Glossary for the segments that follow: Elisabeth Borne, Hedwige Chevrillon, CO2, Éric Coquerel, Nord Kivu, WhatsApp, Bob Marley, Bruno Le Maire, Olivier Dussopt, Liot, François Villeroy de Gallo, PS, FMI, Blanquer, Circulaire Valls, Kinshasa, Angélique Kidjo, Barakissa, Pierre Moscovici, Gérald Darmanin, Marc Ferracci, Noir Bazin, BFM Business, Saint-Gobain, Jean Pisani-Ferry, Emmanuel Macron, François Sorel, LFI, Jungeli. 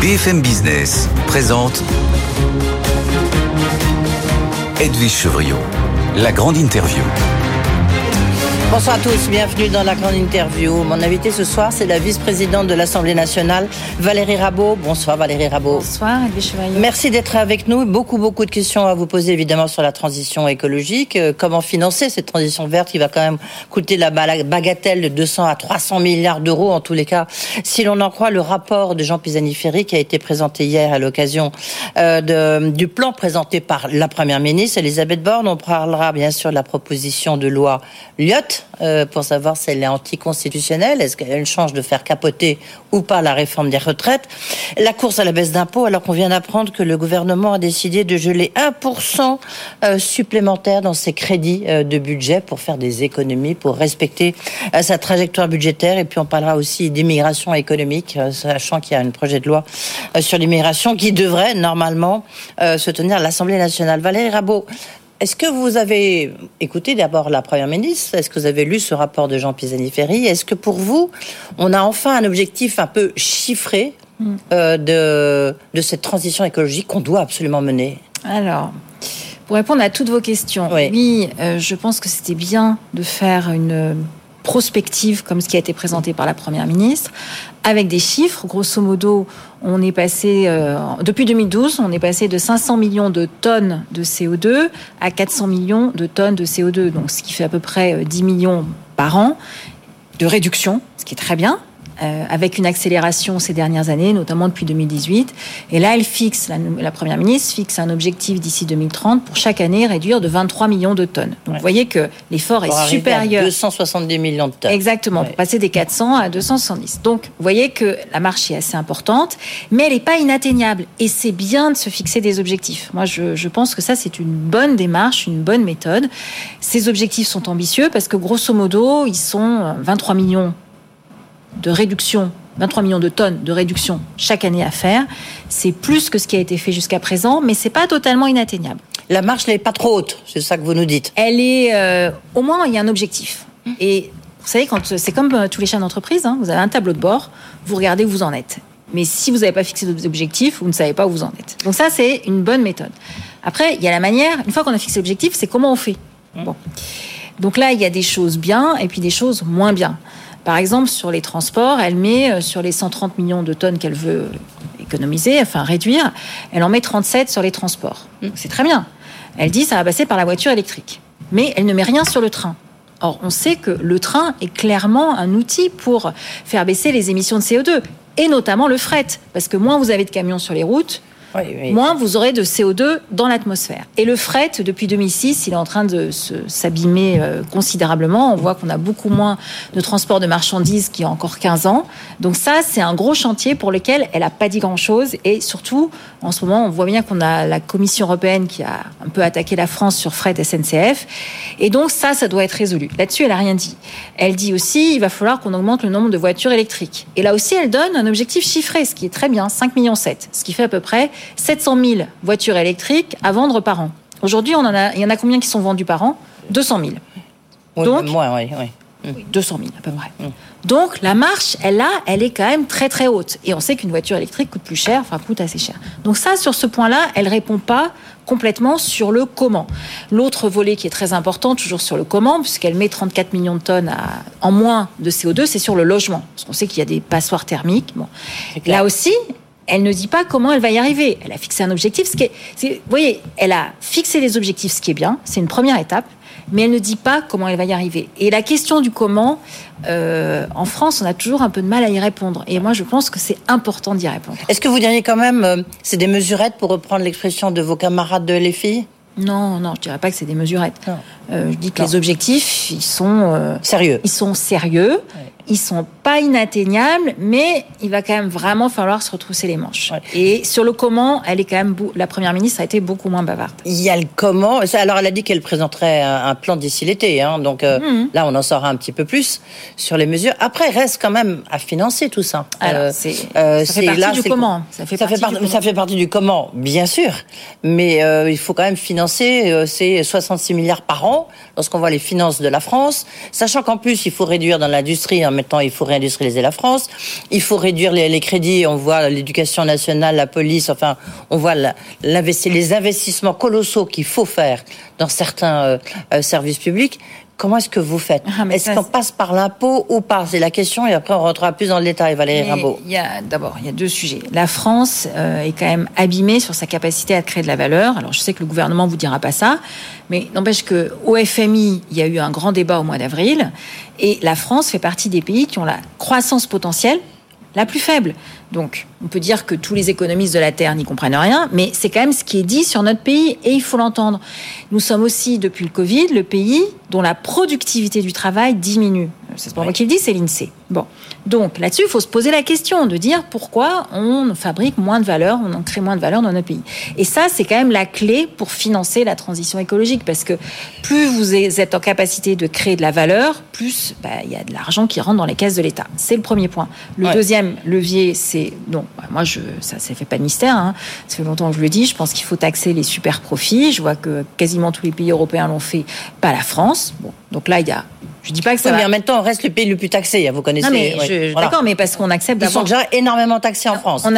BFM Business présente Hedwige Chevrillon, la grande interview. Bonsoir à tous, bienvenue dans la grande interview. Mon invitée ce soir, c'est la vice-présidente de l'Assemblée nationale, Valérie Rabault. Bonsoir Valérie Rabault. Bonsoir Hedwige Chevrillon. Merci d'être avec nous. Beaucoup de questions à vous poser évidemment sur la transition écologique. Comment financer cette transition verte qui va quand même coûter la bagatelle de 200 à 300 milliards d'euros en tous les cas. Si l'on en croit le rapport de Jean Pisani-Ferry qui a été présenté hier à l'occasion du plan présenté par la Première ministre, Elisabeth Borne. On parlera bien sûr de la proposition de loi Liot. Pour savoir si elle est anticonstitutionnelle, est-ce qu'elle a une chance de faire capoter ou pas la réforme des retraites, la course à la baisse d'impôts, alors qu'on vient d'apprendre que le gouvernement a décidé de geler 1% supplémentaire dans ses crédits de budget pour faire des économies, pour respecter sa trajectoire budgétaire. Et puis on parlera aussi d'immigration économique, sachant qu'il y a un projet de loi sur l'immigration qui devrait normalement se tenir à l'Assemblée nationale. Valérie Rabault, est-ce que vous avez écouté d'abord la Première ministre ? Est-ce que vous avez lu ce rapport de Jean Pisani-Ferry ? Est-ce que pour vous, on a enfin un objectif un peu chiffré de cette transition écologique qu'on doit absolument mener ? Alors, pour répondre à toutes vos questions, oui, je pense que c'était bien de faire une prospective comme ce qui a été présenté par la Première ministre, avec des chiffres. Grosso modo, on est passé, depuis 2012, on est passé de 500 millions de tonnes de CO2 à 400 millions de tonnes de CO2, donc ce qui fait à peu près 10 millions par an de réduction, ce qui est très bien, avec une accélération ces dernières années, notamment depuis 2018. Et là, elle fixe, la Première ministre fixe un objectif d'ici 2030 pour chaque année réduire de 23 millions de tonnes. Donc, vous voyez que l'effort est supérieur. À 270 millions de tonnes. Exactement, pour passer des 400 à 270. Donc, vous voyez que la marche est assez importante, mais elle n'est pas inatteignable. Et c'est bien de se fixer des objectifs. Moi, je pense que ça, c'est une bonne démarche, une bonne méthode. Ces objectifs sont ambitieux parce que, grosso modo, ils sont 23 millions de tonnes de réduction chaque année à faire. C'est plus que ce qui a été fait jusqu'à présent, mais c'est pas totalement inatteignable. La marche n'est pas trop haute, c'est ça que vous nous dites. Elle est, au moins, il y a un objectif. Et vous savez, c'est comme tous les chefs d'entreprise, vous avez un tableau de bord, vous regardez où vous en êtes. Mais si vous n'avez pas fixé d'objectif, vous ne savez pas où vous en êtes. Donc ça, c'est une bonne méthode. Après, il y a la manière, une fois qu'on a fixé l'objectif, c'est comment on fait. Bon. Donc là, il y a des choses bien et puis des choses moins bien. Par exemple, sur les transports, elle met sur les 130 millions de tonnes qu'elle veut économiser, enfin réduire, elle en met 37 sur les transports. C'est très bien. Elle dit ça va passer par la voiture électrique. Mais elle ne met rien sur le train. Or, on sait que le train est clairement un outil pour faire baisser les émissions de CO2, et notamment le fret. Parce que moins vous avez de camions sur les routes, moins vous aurez de CO2 dans l'atmosphère. Et le fret, depuis 2006, il est en train de s'abîmer considérablement. On voit qu'on a beaucoup moins de transport de marchandises qu'il y a encore 15 ans. Donc ça, c'est un gros chantier pour lequel elle n'a pas dit grand-chose. Et surtout, en ce moment, on voit bien qu'on a la Commission européenne qui a un peu attaqué la France sur fret SNCF. Et donc ça doit être résolu. Là-dessus, elle n'a rien dit. Elle dit aussi, il va falloir qu'on augmente le nombre de voitures électriques. Et là aussi, elle donne un objectif chiffré, ce qui est très bien, 5,7 millions, ce qui fait à peu près 700 000 voitures électriques à vendre par an. Aujourd'hui, il y en a combien qui sont vendues par an ? 200 000. Oui, donc, moins, oui. 200 000 à peu près. Donc, la marche, elle est quand même très très haute. Et on sait qu'une voiture électrique coûte plus cher, enfin coûte assez cher. Donc ça, sur ce point-là, elle ne répond pas complètement sur le comment. L'autre volet qui est très important, toujours sur le comment, puisqu'elle met 34 millions de tonnes en moins de CO2, c'est sur le logement. Parce qu'on sait qu'il y a des passoires thermiques. Bon. Là aussi, elle ne dit pas comment elle va y arriver. Elle a fixé un objectif, vous voyez, elle a fixé les objectifs, ce qui est bien, c'est une première étape, mais elle ne dit pas comment elle va y arriver. Et la question du comment, en France, on a toujours un peu de mal à y répondre. Et moi, je pense que c'est important d'y répondre. Est-ce que vous diriez quand même, c'est des mesurettes, pour reprendre l'expression de vos camarades de LFI ? Non, je dirais pas que c'est des mesurettes. Je dis que les objectifs, ils sont sérieux. Ils sont sérieux. Ouais. Ils sont pas inatteignables, mais il va quand même vraiment falloir se retrousser les manches. Ouais. Et sur le comment, elle est quand même la Première ministre a été beaucoup moins bavarde. Il y a le comment. Alors elle a dit qu'elle présenterait un plan d'ici l'été. Donc là, on en saura un petit peu plus sur les mesures. Après, reste quand même à financer tout ça. Alors, ça fait partie du comment, bien sûr. Mais il faut quand même financer ces 66 milliards par an lorsqu'on voit les finances de la France, sachant qu'en plus il faut réduire dans l'industrie. maintenant il faut réindustrialiser la France, il faut réduire les crédits, on voit l'éducation nationale, la police, enfin on voit les investissements colossaux qu'il faut faire dans certains services publics. Comment est-ce que vous faites ? Est-ce qu'on passe par l'impôt ou pas ? C'est la question, et après on rentrera plus dans le détail, Valérie Rabault. D'abord, il y a deux sujets. La France est quand même abîmée sur sa capacité à créer de la valeur. Alors je sais que le gouvernement ne vous dira pas ça, mais n'empêche qu'au FMI, il y a eu un grand débat au mois d'avril, et la France fait partie des pays qui ont la croissance potentielle la plus faible. Donc, on peut dire que tous les économistes de la Terre n'y comprennent rien, mais c'est quand même ce qui est dit sur notre pays, et il faut l'entendre. Nous sommes aussi, depuis le Covid, le pays dont la productivité du travail diminue. C'est pas moi qui le dis, c'est l'INSEE. Bon. Donc, là-dessus, il faut se poser la question de dire pourquoi on fabrique moins de valeur, on en crée moins de valeur dans notre pays. Et ça, c'est quand même la clé pour financer la transition écologique, parce que plus vous êtes en capacité de créer de la valeur, plus il y a de l'argent qui rentre dans les caisses de l'État. C'est le premier point. Le deuxième levier, c'est... Donc, moi, ça fait pas de mystère. Ça fait longtemps que je le dis. Je pense qu'il faut taxer les super profits. Je vois que quasiment tous les pays européens l'ont fait, pas la France. Bon, donc là, il y a... Je dis pas que ça va... mais en même temps, on reste le pays le plus taxé. Vous connaissez. Non, mais voilà. D'accord, mais parce qu'on accepte. Ils sont déjà énormément taxés en France. On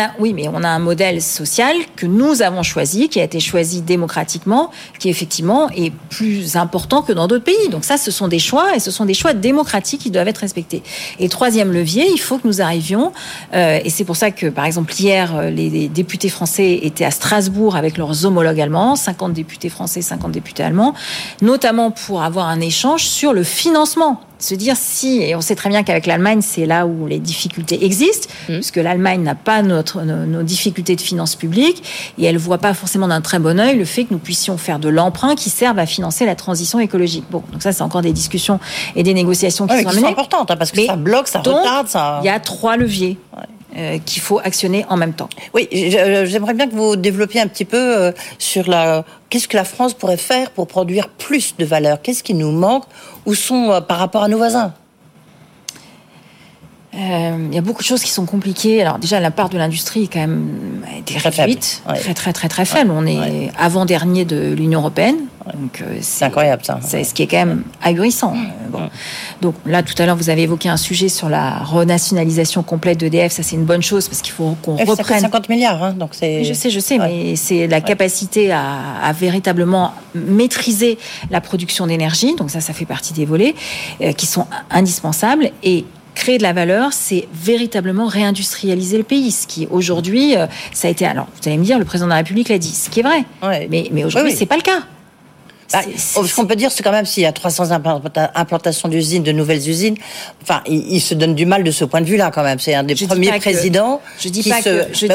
a un modèle social que nous avons choisi, qui a été choisi démocratiquement, qui effectivement est plus important que dans d'autres pays. Donc ça, ce sont des choix, et ce sont des choix démocratiques qui doivent être respectés. Et troisième levier, il faut que nous arrivions. Et c'est pour ça que, par exemple, hier, les députés français étaient à Strasbourg avec leurs homologues allemands, 50 députés français, 50 députés allemands, notamment pour avoir un échange sur le financement. Se dire si, et on sait très bien qu'avec l'Allemagne, c'est là où les difficultés existent, puisque l'Allemagne n'a pas nos difficultés de finances publiques, et elle ne voit pas forcément d'un très bon œil le fait que nous puissions faire de l'emprunt qui serve à financer la transition écologique. Bon, donc ça, c'est encore des discussions et des négociations qui sont importantes, parce que ça bloque, ça retarde, ça... Il y a trois leviers. Ouais. Qu'il faut actionner en même temps. Oui, j'aimerais bien que vous développiez un petit peu sur qu'est-ce que la France pourrait faire pour produire plus de valeur ? Qu'est-ce qui nous manque ? Où sont par rapport à nos voisins ? Il y a beaucoup de choses qui sont compliquées. Alors déjà, la part de l'industrie est quand même très réduite, très faible. On est avant-dernier de l'Union européenne. Donc, c'est incroyable, ça. C'est ce qui est quand même ahurissant. Bon. Donc là, tout à l'heure, vous avez évoqué un sujet sur la renationalisation complète d'EDF. Ça, c'est une bonne chose parce qu'il faut qu'on reprenne. 50 milliards, donc c'est... Je sais, mais c'est la capacité à véritablement maîtriser la production d'énergie. Donc ça fait partie des volets qui sont indispensables. Et créer de la valeur, c'est véritablement réindustrialiser le pays. Ce qui, aujourd'hui, ça a été... Alors, vous allez me dire, le président de la République l'a dit, ce qui est vrai. Ouais. Mais aujourd'hui, c'est pas le cas. Ce qu'on peut dire, c'est quand même s'il y a 300 implantations d'usines, de nouvelles usines, enfin, il se donne du mal de ce point de vue-là, quand même. C'est un des premiers présidents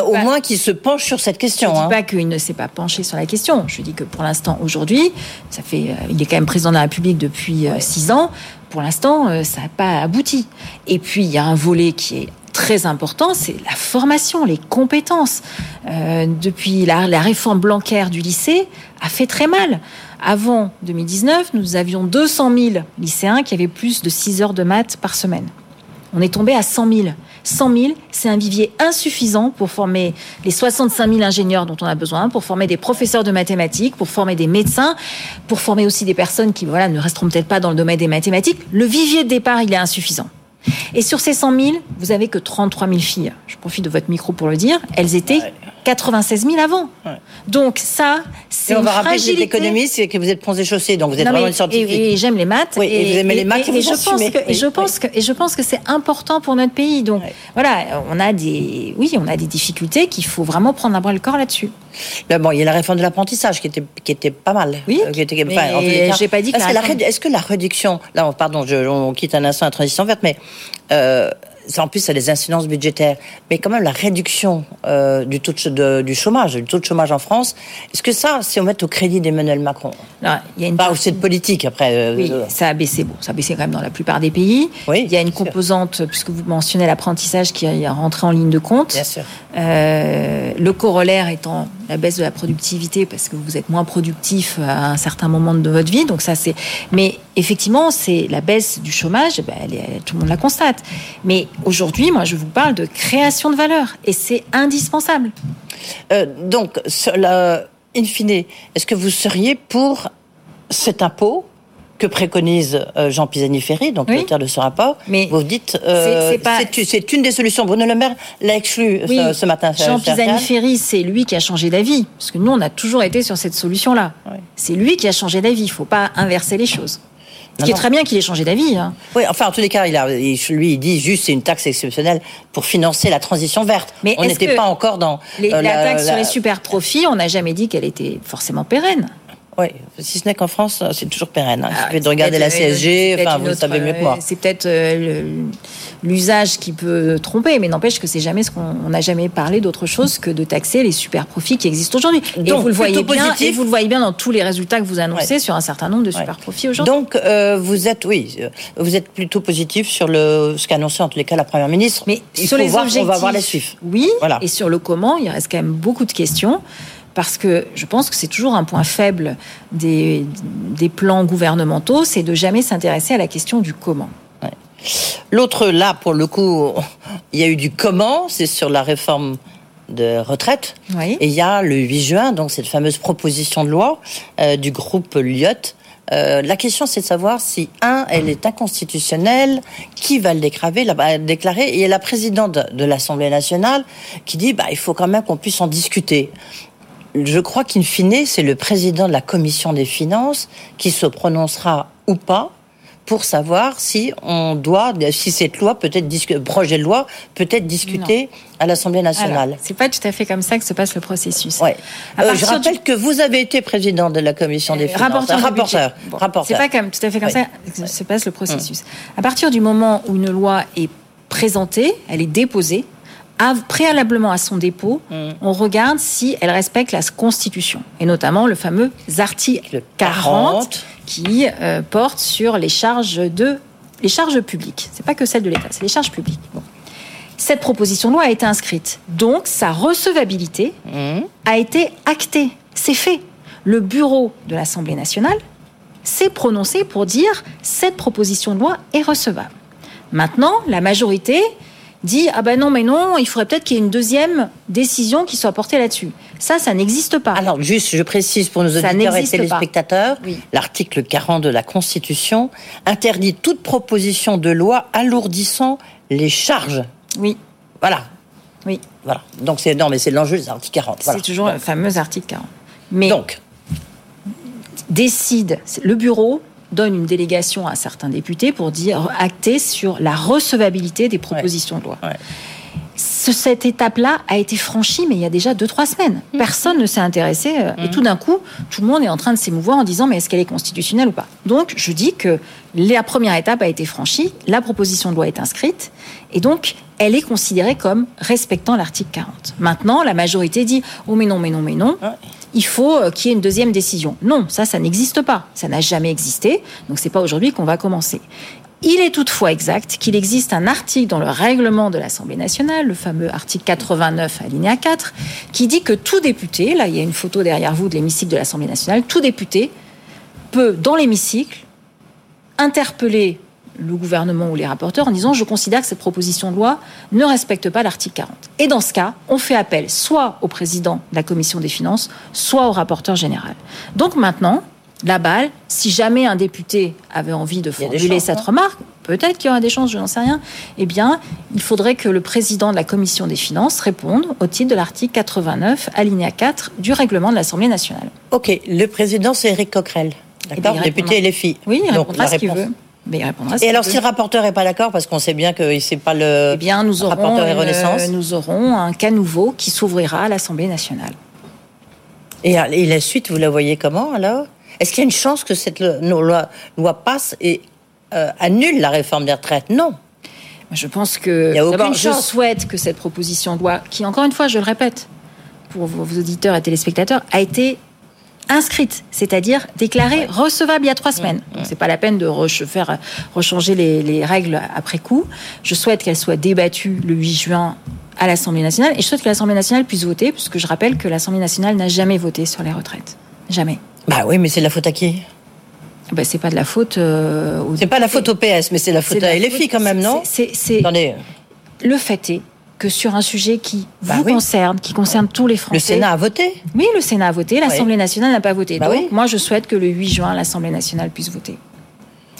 au moins qui se penche sur cette question. Je ne dis pas qu'il ne s'est pas penché sur la question. Je dis que pour l'instant, aujourd'hui, il est quand même président de la République depuis 6 ans. Pour l'instant, ça n'a pas abouti. Et puis, il y a un volet qui est très important, c'est la formation, les compétences. Depuis la réforme Blanquer du lycée a fait très mal. Avant 2019, nous avions 200 000 lycéens qui avaient plus de 6 heures de maths par semaine. On est tombé à 100 000. 100 000, c'est un vivier insuffisant pour former les 65 000 ingénieurs dont on a besoin, pour former des professeurs de mathématiques, pour former des médecins, pour former aussi des personnes qui ne resteront peut-être pas dans le domaine des mathématiques. Le vivier de départ, il est insuffisant. Et sur ces 100 000, vous n'avez que 33 000 filles. Je profite de votre micro pour le dire. Elles étaient 96 000 avant. Donc ça, c'est une fragilité. On va rappeler que vous êtes économiste et que vous êtes ponce et chaussée, donc vous êtes vraiment une scientifique. Et j'aime les maths. Oui, et vous aimez les maths, et je pense que c'est important pour notre pays. Donc voilà, on a des difficultés qu'il faut vraiment prendre à bras le corps là-dessus. Bon, il y a la réforme de l'apprentissage qui était pas mal. Oui, j'ai pas dit que... Est-ce que la réduction... Là, pardon, on quitte un instant la transition verte, mais... en plus, ça a des incidences budgétaires. Mais quand même, la réduction du taux de chômage en France, est-ce que ça, si on met au crédit d'Emmanuel Macron ? Non, il y a une partie... c'est de politique, après. Oui, ça a baissé. Bon, ça a baissé quand même dans la plupart des pays. Oui, il y a une composante, puisque vous mentionnez l'apprentissage, qui est rentrée en ligne de compte. Bien sûr. Le corollaire étant la baisse de la productivité, parce que vous êtes moins productif à un certain moment de votre vie. Donc ça, c'est... Mais effectivement, c'est la baisse du chômage, tout le monde la constate. Mais aujourd'hui, moi, je vous parle de création de valeur, et c'est indispensable. Donc, in fine, est-ce que vous seriez pour cet impôt que préconise Jean Pisani-Ferry, donc l'auteur de ce rapport, mais vous dites c'est une des solutions. Bruno Le Maire l'a exclu ce matin. Jean Pisani-Ferry, c'est lui qui a changé d'avis, parce que nous, on a toujours été sur cette solution-là. Oui. C'est lui qui a changé d'avis, il ne faut pas inverser les choses. Ce qui est très bien qu'il ait changé d'avis. Hein. Oui, enfin, en tous les cas, lui, il dit juste c'est une taxe exceptionnelle pour financer la transition verte. Mais on n'était pas encore dans... la taxe sur les super-profits, on n'a jamais dit qu'elle était forcément pérenne. Oui, si ce n'est qu'en France, c'est toujours pérenne. Il suffit de regarder la CSG, vous le savez mieux que moi. C'est peut-être l'usage qui peut tromper, mais n'empêche que c'est jamais on n'a jamais parlé d'autre chose que de taxer les super-profits qui existent aujourd'hui. Donc, vous le voyez bien dans tous les résultats que vous annoncez sur un certain nombre de super-profits aujourd'hui. Donc, vous êtes plutôt positif sur ce qu'a annoncé en tous les cas la Première ministre. Mais sur les objectifs, on va voir les chiffres. Oui, voilà. Et sur le comment, il reste quand même beaucoup de questions. Parce que je pense que c'est toujours un point faible des plans gouvernementaux, c'est de jamais s'intéresser à la question du comment. Ouais. L'autre, là, pour le coup, il y a eu du comment, c'est sur la réforme de retraite. Oui. Et il y a le 8 juin, donc cette fameuse proposition de loi du groupe Liot. La question, c'est de savoir si, elle est inconstitutionnelle, qui va le déclarer. Et il y a la présidente de l'Assemblée nationale qui dit il faut quand même qu'on puisse en discuter. Je crois qu'in fine, c'est le président de la Commission des finances qui se prononcera ou pas pour savoir si cette loi projet de loi peut être discuté à l'Assemblée nationale. Alors, c'est pas tout à fait comme ça que se passe le processus. Ouais. Je rappelle que vous avez été président de la Commission des finances, rapporteur. C'est pas comme tout à fait comme ça que se passe le processus. À partir du moment où une loi est présentée, elle est déposée. Préalablement à son dépôt, on regarde si elle respecte la Constitution, et notamment le fameux article 40 qui porte sur les charges publiques. C'est pas que celles de l'État, c'est les charges publiques. Bon. Cette proposition de loi a été inscrite, donc sa recevabilité a été actée. C'est fait. Le bureau de l'Assemblée nationale s'est prononcé pour dire cette proposition de loi est recevable. Maintenant, la majorité dit « Ah ben non, mais non, il faudrait peut-être qu'il y ait une deuxième décision qui soit portée là-dessus. » Ça n'existe pas. Alors, juste, je précise pour nos auditeurs et téléspectateurs, l'article 40 de la Constitution interdit toute proposition de loi alourdissant les charges. Oui. Voilà. Oui. Voilà. Donc, c'est énorme, mais c'est l'enjeu de l'article 40. Voilà. C'est toujours le fameux article 40. Mais donc, décide le bureau... donne une délégation à certains députés pour acter sur la recevabilité des propositions de loi. Ouais. Cette étape-là a été franchie, mais il y a déjà 2-3 semaines. Personne ne s'est intéressé. Et tout d'un coup, tout le monde est en train de s'émouvoir en disant « mais est-ce qu'elle est constitutionnelle ou pas ?» Donc, je dis que la première étape a été franchie, la proposition de loi est inscrite, et donc, elle est considérée comme respectant l'article 40. Maintenant, la majorité dit « oh mais non ». Ouais. Il faut qu'il y ait une deuxième décision. Non, ça n'existe pas. Ça n'a jamais existé. Donc, c'est pas aujourd'hui qu'on va commencer. Il est toutefois exact qu'il existe un article dans le règlement de l'Assemblée nationale, le fameux article 89, alinéa 4, qui dit que tout député, là, il y a une photo derrière vous de l'hémicycle de l'Assemblée nationale, tout député peut, dans l'hémicycle, interpeller le gouvernement ou les rapporteurs en disant « je considère que cette proposition de loi ne respecte pas l'article 40 ». Et dans ce cas, on fait appel soit au président de la Commission des finances, soit au rapporteur général. Donc maintenant, la balle, si jamais un député avait envie de formuler cette remarque, peut-être qu'il y aura des chances, je n'en sais rien, eh bien, il faudrait que le président de la Commission des finances réponde au titre de l'article 89, alinéa 4 du règlement de l'Assemblée nationale. OK, le président, c'est Éric Coquerel, d'accord, député LFI. Oui, il répondra ce qu'il veut. Mais il répondra. Et alors, si le rapporteur n'est pas d'accord, parce qu'on sait bien que c'est pas le rapporteur et Renaissance, nous aurons un cas nouveau qui s'ouvrira à l'Assemblée nationale. Et la suite, vous la voyez comment alors ? Est-ce qu'il y a une chance que cette loi passe et annule la réforme des retraites ? Non. Je pense que d'abord, je souhaite que cette proposition de loi, qui encore une fois, je le répète, pour vos auditeurs et téléspectateurs, a été inscrite, c'est-à-dire déclarée recevable il y a 3 semaines. Donc, c'est pas la peine de rechanger les règles après coup. Je souhaite qu'elle soit débattue le 8 juin à l'Assemblée nationale et je souhaite que l'Assemblée nationale puisse voter, puisque je rappelle que l'Assemblée nationale n'a jamais voté sur les retraites. Jamais. Bah oui, mais c'est de la faute à qui ? Bah, c'est pas de la faute au... C'est pas la faute au PS, mais c'est la faute à LFI quand même, non ? Attendez. Le fait est que sur un sujet qui vous concerne, qui concerne tous les Français... Le Sénat a voté ? Oui, le Sénat a voté, l'Assemblée nationale n'a pas voté. Moi, je souhaite que le 8 juin, l'Assemblée nationale puisse voter.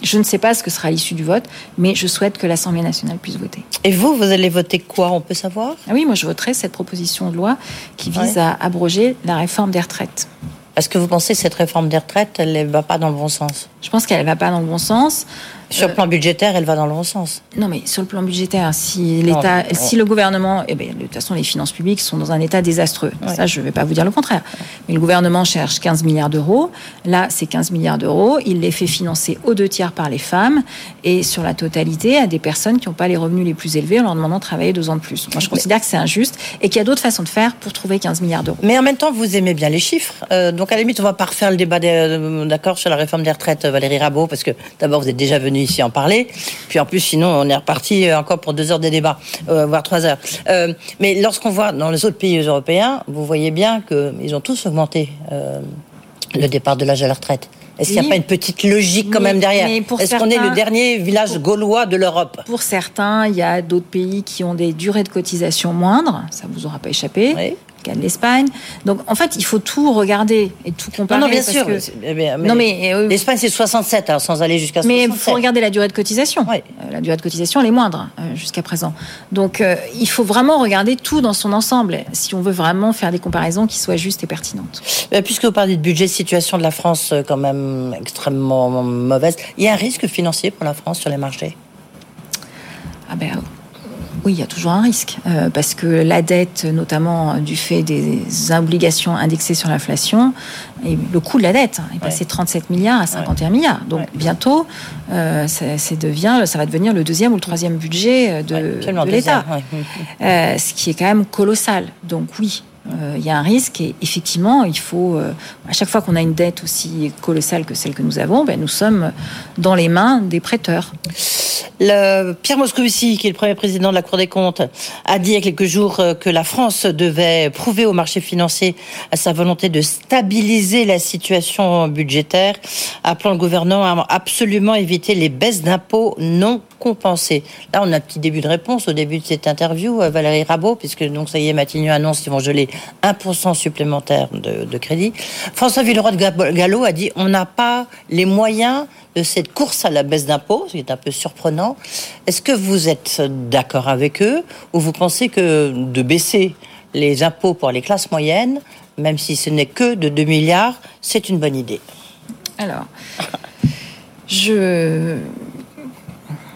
Je ne sais pas ce que sera l'issue du vote, mais je souhaite que l'Assemblée nationale puisse voter. Et vous, vous allez voter quoi, on peut savoir ? Ah oui, moi je voterai cette proposition de loi qui vise à abroger la réforme des retraites. Est-ce que vous pensez que cette réforme des retraites, elle ne va pas dans le bon sens ? Je pense qu'elle ne va pas dans le bon sens. Sur le plan budgétaire, elle va dans le bon sens. Non, mais sur le plan budgétaire, si l'État, si le gouvernement... Eh bien, de toute façon, les finances publiques sont dans un état désastreux. Ouais. Ça, je ne vais pas vous dire le contraire. Mais le gouvernement cherche 15 milliards d'euros. Là, c'est 15 milliards d'euros. Il les fait financer aux 2 tiers par les femmes et sur la totalité à des personnes qui n'ont pas les revenus les plus élevés en leur demandant de travailler 2 ans de plus. Moi, je considère que c'est injuste et qu'il y a d'autres façons de faire pour trouver 15 milliards d'euros. Mais en même temps, vous aimez bien les chiffres. Donc, à la limite, on ne va pas refaire le débat d'accord sur la réforme des retraites, Valérie Rabault, parce que d'abord, vous êtes déjà venue ici en parler, puis en plus sinon on est reparti encore pour 2 heures de débat, voire 3 heures. Mais lorsqu'on voit dans les autres pays européens, vous voyez bien qu'ils ont tous augmenté le départ de l'âge à la retraite. Est-ce qu'il n'y a pas une petite logique quand même derrière ? Est-ce qu'on est le dernier village gaulois de l'Europe ? Pour certains, il y a d'autres pays qui ont des durées de cotisation moindres, ça ne vous aura pas échappé. Oui. Cas de l'Espagne. Donc, en fait, il faut tout regarder et tout comparer. Non, bien sûr. Mais l'Espagne, c'est 67, alors, sans aller jusqu'à 67. Mais il faut regarder la durée de cotisation. Oui. La durée de cotisation, elle est moindre jusqu'à présent. Donc, il faut vraiment regarder tout dans son ensemble, si on veut vraiment faire des comparaisons qui soient justes et pertinentes. Puisque vous parlez de budget, situation de la France quand même extrêmement mauvaise, il y a un risque financier pour la France sur les marchés ? Oui, il y a toujours un risque, parce que la dette, notamment du fait des obligations indexées sur l'inflation, et le coût de la dette est passé de 37 milliards à 51 milliards. Donc bientôt, ça va devenir le 2e ou le 3e budget de l'État, ce qui est quand même colossal. Donc oui, il y a un risque et effectivement, il faut à chaque fois qu'on a une dette aussi colossale que celle que nous avons, nous sommes dans les mains des prêteurs. Pierre Moscovici, qui est le premier président de la Cour des comptes, a dit il y a quelques jours que la France devait prouver au marché financier sa volonté de stabiliser la situation budgétaire, appelant le gouvernement à absolument éviter les baisses d'impôts non compensées. Là, on a un petit début de réponse au début de cette interview, Valérie Rabault, puisque donc ça y est, Matignon annonce qu'ils vont geler 1% supplémentaire de crédit. François Villeroy de Gallo a dit on n'a pas les moyens de cette course à la baisse d'impôts, ce qui est un peu surprenant. Est-ce que vous êtes d'accord avec eux ou vous pensez que de baisser les impôts pour les classes moyennes, même si ce n'est que de 2 milliards, c'est une bonne idée ? Alors, je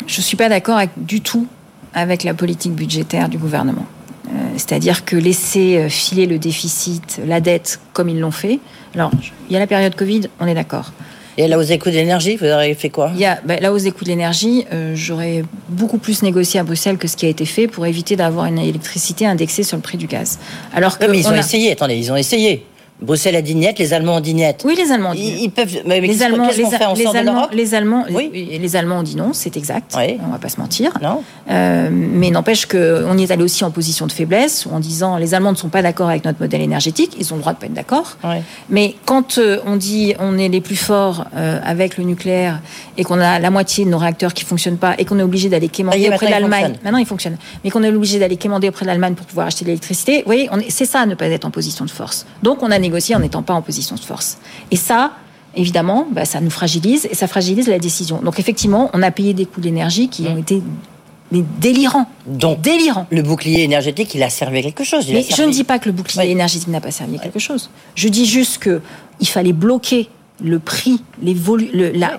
suis pas d'accord du tout avec la politique budgétaire du gouvernement. C'est-à-dire que laisser filer le déficit, la dette, comme ils l'ont fait... Alors, il y a la période Covid, on est d'accord. Et la hausse des coûts de l'énergie, vous auriez fait quoi ? La hausse des coûts de l'énergie, j'aurais beaucoup plus négocié à Bruxelles que ce qui a été fait pour éviter d'avoir une électricité indexée sur le prix du gaz. Alors que mais ils ont essayé, ils ont essayé. Bruxelles a dit niette, les Allemands ont dit niette. Oui, les Allemands ont dit ils peuvent. Mais les Allemands ont dit non, c'est exact. Oui. On ne va pas se mentir. Non. Mais n'empêche qu'on y est allé aussi en position de faiblesse, en disant les Allemands ne sont pas d'accord avec notre modèle énergétique, ils ont le droit de ne pas être d'accord. Oui. Mais quand on dit on est les plus forts avec le nucléaire et qu'on a la moitié de nos réacteurs qui ne fonctionnent pas et qu'on est obligé d'aller quémander auprès de l'Allemagne. Maintenant, ils fonctionnent. Mais qu'on est obligé d'aller quémander auprès de l'Allemagne pour pouvoir acheter de l'électricité, vous voyez, c'est ça ne pas être en position de force. Donc, on a négocier en n'étant pas en position de force. Et ça, évidemment, ça nous fragilise et ça fragilise la décision. Donc effectivement, on a payé des coûts d'énergie qui ont été délirants. Donc, le bouclier énergétique, il a servi à quelque chose. Mais je ne dis pas que le bouclier énergétique n'a pas servi à quelque chose. Je dis juste qu'il fallait bloquer le prix, la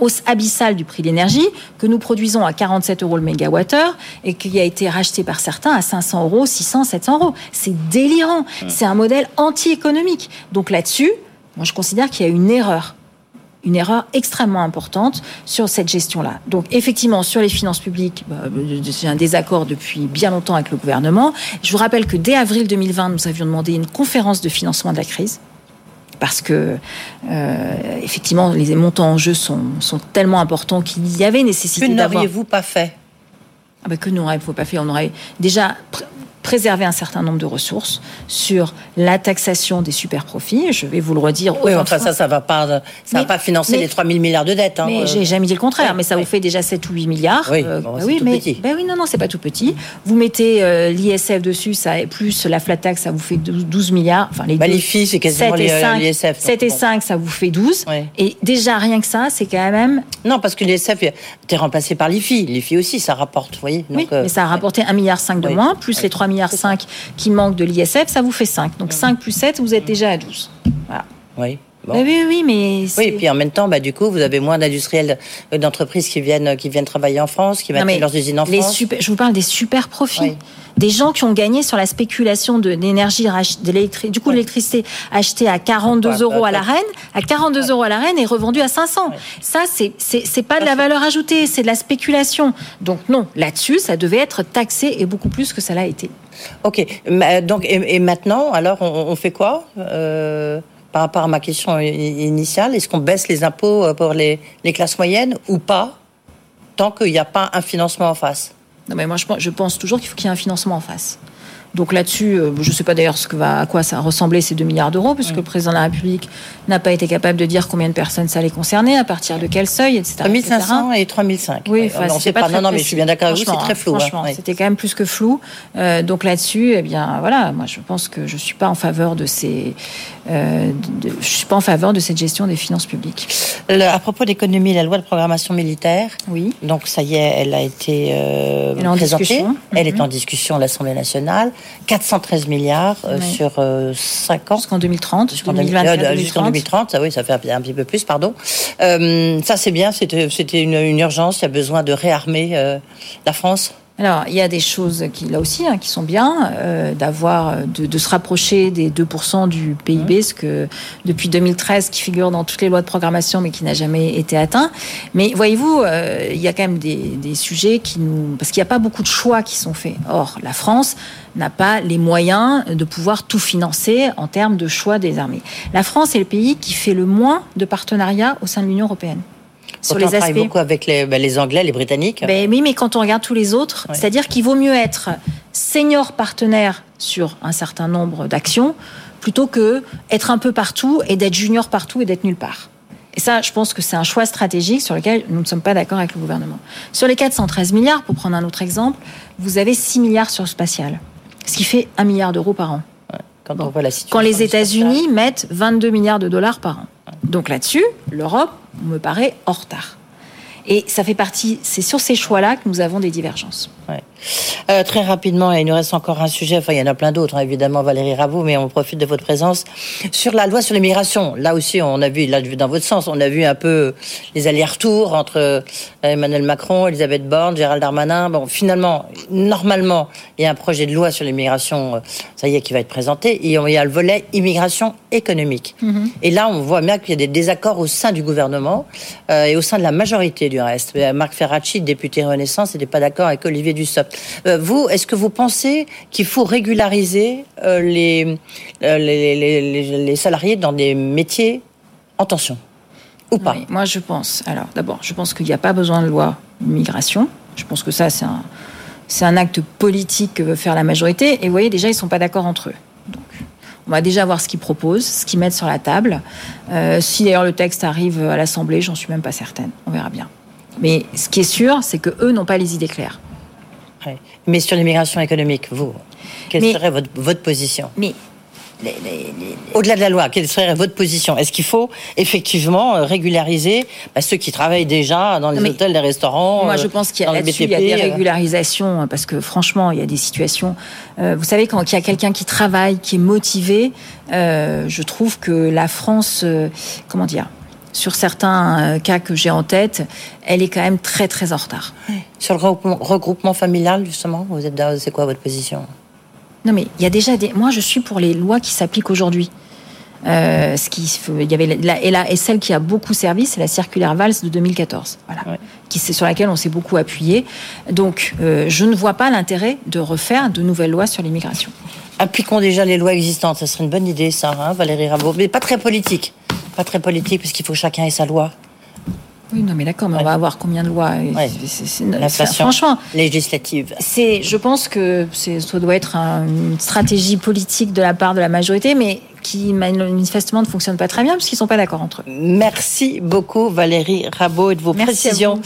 hausse abyssale du prix de l'énergie que nous produisons à 47 € le mégawattheure et qui a été racheté par certains à 500 €, 600, 700 €. C'est délirant. C'est un modèle anti-économique. Donc là-dessus, moi je considère qu'il y a une erreur extrêmement importante sur cette gestion-là. Donc effectivement, sur les finances publiques, c'est un désaccord depuis bien longtemps avec le gouvernement. Je vous rappelle que dès avril 2020, nous avions demandé une conférence de financement de la crise. Parce que, effectivement, les montants en jeu sont tellement importants qu'il y avait nécessité d'avoir... Que n'auriez-vous pas fait ? Que nous n'aurions pas fait. On aurait déjà préserver un certain nombre de ressources sur la taxation des superprofits. Je vais vous le redire. Oui, enfin fois. ça ne va pas financer les 3 000 milliards de dettes. Hein, mais j'ai jamais dit le contraire, ouais, mais ça vous fait déjà 7 ou 8 milliards. Oui, bon, c'est tout petit. Ben oui, non, c'est pas tout petit. Vous mettez l'ISF dessus, ça plus la flat tax, ça vous fait 12 milliards. Enfin, les filles, c'est quasiment 7 et 5, l'ISF. 7 et 5, ça vous fait 12. Oui. Et déjà, rien que ça, c'est quand même... Non, parce que l'ISF, t'es remplacé par l'IFI. L'IFI aussi, ça rapporte, vous voyez. Donc, oui, mais ça a rapporté 1,5 milliard de moins, plus les 3,5 milliards qui manquent de l'ISF, ça vous fait 5. Donc 5 plus 7, vous êtes déjà à 12. Voilà. Oui. Bon. Bah oui, mais c'est... oui, et puis en même temps, bah, du coup, vous avez moins d'industriels, d'entreprises qui viennent travailler en France, qui mettent leurs usines en France. Je vous parle des super profits, oui. Des gens qui ont gagné sur la spéculation de l'énergie, du coup, oui. L'électricité achetée à 42 euros à la reine, et revendue à 500. Oui. Ça, c'est pas de la valeur ajoutée, c'est de la spéculation. Donc non, là-dessus, ça devait être taxé et beaucoup plus que ça l'a été. Ok. Donc et maintenant, alors, on fait quoi par rapport à ma question initiale, est-ce qu'on baisse les impôts pour les classes moyennes ou pas, tant qu'il n'y a pas un financement en face ? Non, mais moi, je pense toujours qu'il faut qu'il y ait un financement en face. Donc là-dessus, je ne sais pas d'ailleurs à quoi ça ressemblait ces 2 milliards d'euros, puisque le président de la République n'a pas été capable de dire combien de personnes ça allait concerner, à partir de quel seuil, etc. 3500 et 3005. Oui, enfin, on ne sait pas. Non, mais je suis bien d'accord avec vous, c'est très flou. Franchement, c'était quand même plus que flou. Donc là-dessus, eh bien, voilà, moi je pense que je ne suis pas en faveur de cette gestion des finances publiques. À propos d'économie, la loi de programmation militaire. Oui. Donc ça y est, elle a été présentée. Elle est en discussion à l'Assemblée nationale. 413 milliards sur 5 ans. Jusqu'en 2030. Jusqu'en 2030, ça, oui, ça fait un petit peu plus, pardon. Ça, c'est bien, c'était une urgence, il y a besoin de réarmer la France. Alors, il y a des choses qui sont bien, de se rapprocher des 2% du PIB, ce que depuis 2013 qui figure dans toutes les lois de programmation, mais qui n'a jamais été atteint. Mais voyez-vous, il y a quand même des sujets parce qu'il n'y a pas beaucoup de choix qui sont faits. Or, la France n'a pas les moyens de pouvoir tout financer en termes de choix des armées. La France est le pays qui fait le moins de partenariats au sein de l'Union européenne. On travaille beaucoup avec les Anglais, les Britanniques. Mais quand on regarde tous les autres, oui. C'est-à-dire qu'il vaut mieux être senior partenaire sur un certain nombre d'actions plutôt que être un peu partout et d'être junior partout et d'être nulle part. Et ça, je pense que c'est un choix stratégique sur lequel nous ne sommes pas d'accord avec le gouvernement. Sur les 413 milliards, pour prendre un autre exemple, vous avez 6 milliards sur le spatial, ce qui fait 1 milliard d'euros par an. Ouais. Quand on voit la situation, quand les États-Unis mettent 22 milliards de dollars par an. Donc là-dessus, l'Europe me paraît en retard. Et ça fait partie, c'est sur ces choix-là que nous avons des divergences. Ouais. Très rapidement, il nous reste encore un sujet, enfin il y en a plein d'autres, hein, évidemment Valérie Rabault, mais on profite de votre présence. Sur la loi sur l'immigration, là aussi on a vu, là, dans votre sens, on a vu un peu les allers-retours entre Emmanuel Macron, Elisabeth Borne, Gérald Darmanin. Bon, finalement, normalement, il y a un projet de loi sur l'immigration, ça y est, qui va être présenté, et il y a le volet immigration économique. Mm-hmm. Et là, on voit bien qu'il y a des désaccords au sein du gouvernement et au sein de la majorité du reste. Marc Ferracci, député Renaissance, n'était pas d'accord avec Olivier Dussopt. Vous, est-ce que vous pensez qu'il faut régulariser les salariés dans des métiers en tension ou pas ? Oui, moi, je pense. Alors, d'abord, je pense qu'il n'y a pas besoin de loi immigration. Je pense que ça, c'est un acte politique que veut faire la majorité. Et vous voyez, déjà, ils ne sont pas d'accord entre eux. Donc, on va déjà voir ce qu'ils proposent, ce qu'ils mettent sur la table. Si d'ailleurs le texte arrive à l'Assemblée, j'en suis même pas certaine. On verra bien. Mais ce qui est sûr, c'est qu'eux n'ont pas les idées claires. Ouais. Mais sur l'immigration économique, vous, quelle serait votre position ? Mais au-delà de la loi, quelle serait votre position ? Est-ce qu'il faut effectivement régulariser ceux qui travaillent déjà dans les hôtels, les restaurants ? Moi, je pense qu'il y a là-dessus, il y a des régularisations, parce que franchement, il y a des situations... vous savez, quand il y a quelqu'un qui travaille, qui est motivé, je trouve que la France... comment dire ? Sur certains cas que j'ai en tête, elle est quand même très très en retard. Oui. Sur le regroupement familial, justement, c'est quoi votre position ? Non mais il y a déjà moi je suis pour les lois qui s'appliquent aujourd'hui. Il y avait celle qui a beaucoup servi, c'est la Circulaire Valls de 2014, voilà, ouais. Sur laquelle on s'est beaucoup appuyé. Donc je ne vois pas l'intérêt de refaire de nouvelles lois sur l'immigration. Appliquons déjà les lois existantes, ça serait une bonne idée, ça, hein, Valérie Rabault, mais pas très politique. Parce qu'il faut que chacun ait sa loi. Oui, non, mais d'accord, mais on va avoir combien de lois ? Ouais. Franchement, législative. Je pense que ça doit être une stratégie politique de la part de la majorité, mais qui manifestement ne fonctionne pas très bien parce qu'ils ne sont pas d'accord entre eux. Merci beaucoup Valérie Rabault et de vos précisions.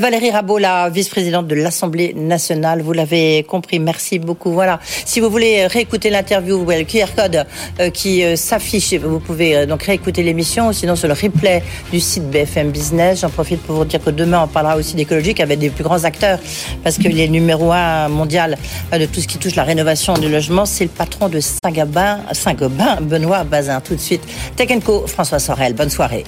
Valérie Rabault, la vice-présidente de l'Assemblée nationale, vous l'avez compris, merci beaucoup. Voilà. Si vous voulez réécouter l'interview, vous voyez le QR code qui s'affiche, vous pouvez donc réécouter l'émission, sinon sur le replay du site BFM Business. J'en profite pour vous dire que demain on parlera aussi d'écologie avec des plus grands acteurs, parce qu'il est numéro 1 mondial de tout ce qui touche la rénovation du logement, c'est le patron de Saint-Gobain, Noir Bazin. Tout de suite, Tech & Co, François Sorel. Bonne soirée.